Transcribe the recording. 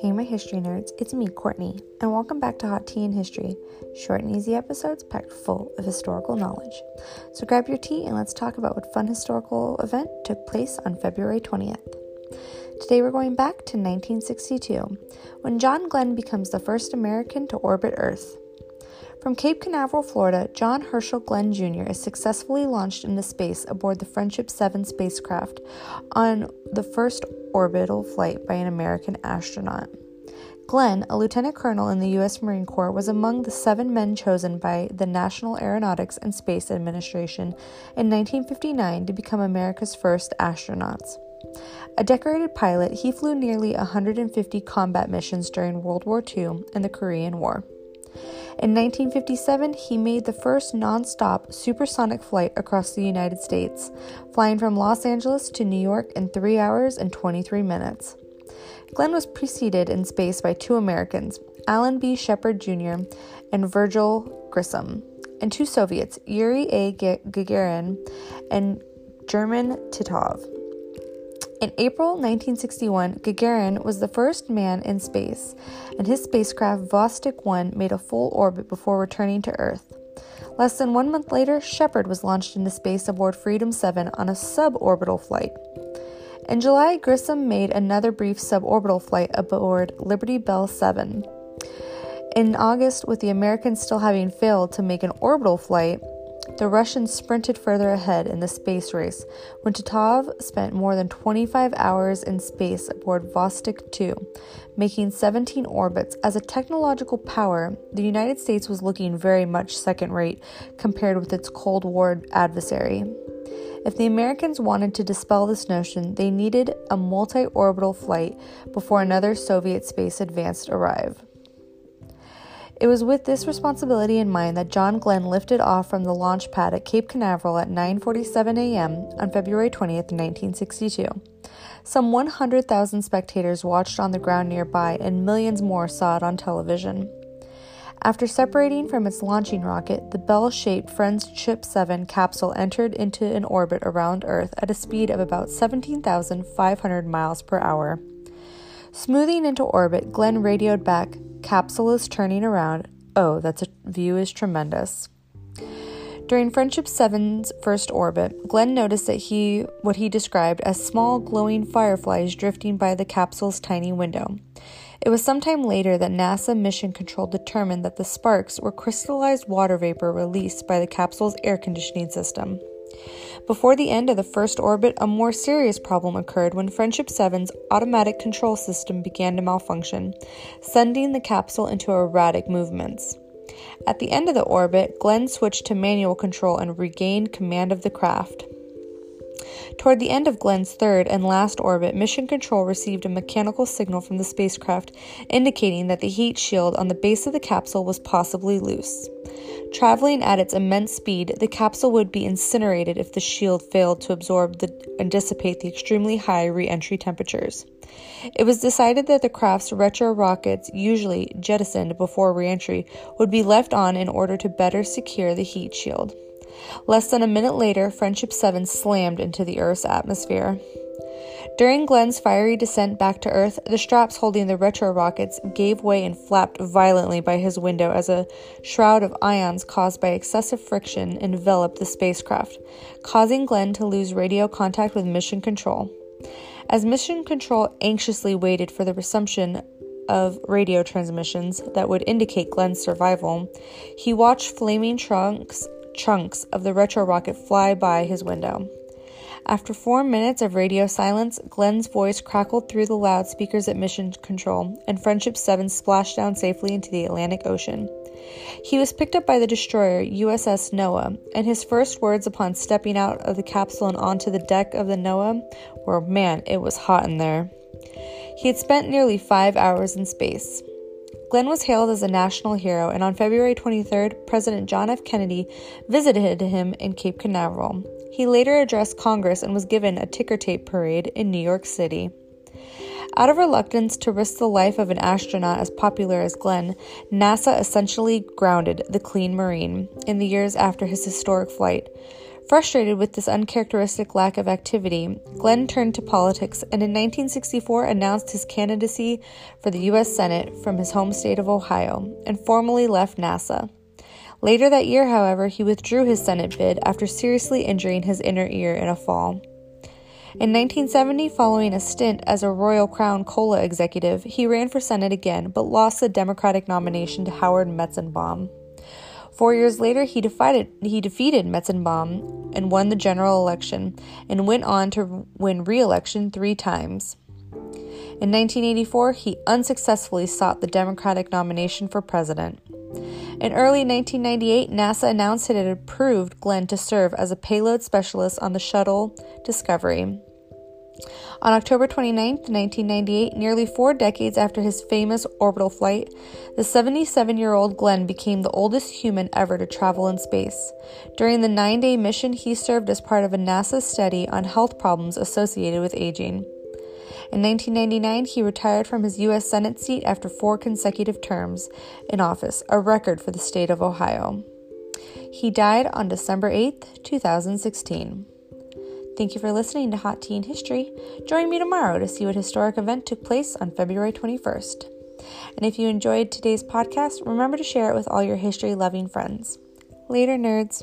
Hey my history nerds, it's me, Courtney, and welcome back to Hot Tea and History, short and easy episodes packed full of historical knowledge. So grab your tea and let's talk about what fun historical event took place on February 20th. Today we're going back to 1962, when John Glenn becomes the first American to orbit Earth. From Cape Canaveral, Florida, John Herschel Glenn Jr. is successfully launched into space aboard the Friendship 7 spacecraft on the first orbital flight by an American astronaut. Glenn, a lieutenant colonel in the U.S. Marine Corps, was among the 7 men chosen by the National Aeronautics and Space Administration in 1959 to become America's first astronauts. A decorated pilot, he flew nearly 150 combat missions during World War II and the Korean War. In 1957, he made the first non-stop supersonic flight across the United States, flying from Los Angeles to New York in 3 hours and 23 minutes. Glenn was preceded in space by 2 Americans, Alan B. Shepard Jr. and Virgil Grissom, and 2 Soviets, Yuri A. Gagarin and German Titov. In April 1961, Gagarin was the first man in space, and his spacecraft Vostok 1 made a full orbit before returning to Earth. Less than 1 month later, Shepard was launched into space aboard Freedom 7 on a suborbital flight. In July, Grissom made another brief suborbital flight aboard Liberty Bell 7. In August, with the Americans still having failed to make an orbital flight, the Russians sprinted further ahead in the space race when Titov spent more than 25 hours in space aboard Vostok 2, making 17 orbits. As a technological power, the United States was looking very much second-rate compared with its Cold War adversary. If the Americans wanted to dispel this notion, they needed a multi-orbital flight before another Soviet space advance arrived. It was with this responsibility in mind that John Glenn lifted off from the launch pad at Cape Canaveral at 9:47 a.m. on February 20th, 1962. Some 100,000 spectators watched on the ground nearby, and millions more saw it on television. After separating from its launching rocket, the bell-shaped Friendship 7 capsule entered into an orbit around Earth at a speed of about 17,500 miles per hour. Smoothing into orbit, Glenn radioed back, "Capsule is turning around. Oh, that view is tremendous." During Friendship 7's first orbit, Glenn noticed that what he described as small glowing fireflies drifting by the capsule's tiny window. It was sometime later that NASA Mission Control determined that the sparks were crystallized water vapor released by the capsule's air conditioning system. Before the end of the first orbit, a more serious problem occurred when Friendship 7's automatic control system began to malfunction, sending the capsule into erratic movements. At the end of the orbit, Glenn switched to manual control and regained command of the craft. Toward the end of Glenn's third and last orbit, Mission Control received a mechanical signal from the spacecraft indicating that the heat shield on the base of the capsule was possibly loose. Traveling at its immense speed, the capsule would be incinerated if the shield failed to absorb and dissipate the extremely high re-entry temperatures. It was decided that the craft's retro rockets, usually jettisoned before re-entry, would be left on in order to better secure the heat shield. Less than a minute later, Friendship 7 slammed into the Earth's atmosphere. During Glenn's fiery descent back to Earth, the straps holding the retro rockets gave way and flapped violently by his window as a shroud of ions caused by excessive friction enveloped the spacecraft, causing Glenn to lose radio contact with Mission Control. As Mission Control anxiously waited for the resumption of radio transmissions that would indicate Glenn's survival, he watched flaming chunks of the retro rocket fly by his window. After 4 minutes of radio silence, Glenn's voice crackled through the loudspeakers at Mission Control, and Friendship 7 splashed down safely into the Atlantic Ocean. He was picked up by the destroyer USS Noah, and his first words upon stepping out of the capsule and onto the deck of the Noah were, "Man, it was hot in there." He had spent nearly 5 hours in space. Glenn was hailed as a national hero, and on February 23rd, President John F. Kennedy visited him in Cape Canaveral. He later addressed Congress and was given a ticker tape parade in New York City. Out of reluctance to risk the life of an astronaut as popular as Glenn, NASA essentially grounded the Clean Marine in the years after his historic flight. Frustrated with this uncharacteristic lack of activity, Glenn turned to politics and in 1964 announced his candidacy for the U.S. Senate from his home state of Ohio and formally left NASA. Later that year, however, he withdrew his Senate bid after seriously injuring his inner ear in a fall. In 1970, following a stint as a Royal Crown Cola executive, he ran for Senate again but lost the Democratic nomination to Howard Metzenbaum. 4 years later, he defeated Metzenbaum and won the general election and went on to win re-election 3 times. In 1984, he unsuccessfully sought the Democratic nomination for president. In early 1998, NASA announced it had approved Glenn to serve as a payload specialist on the shuttle Discovery. On October 29, 1998, nearly 4 decades after his famous orbital flight, the 77-year-old Glenn became the oldest human ever to travel in space. During the 9-day mission, he served as part of a NASA study on health problems associated with aging. In 1999, he retired from his U.S. Senate seat after 4 consecutive terms in office, a record for the state of Ohio. He died on December 8, 2016. Thank you for listening to Hot Tea and History. Join me tomorrow to see what historic event took place on February 21st. And if you enjoyed today's podcast, remember to share it with all your history-loving friends. Later, nerds.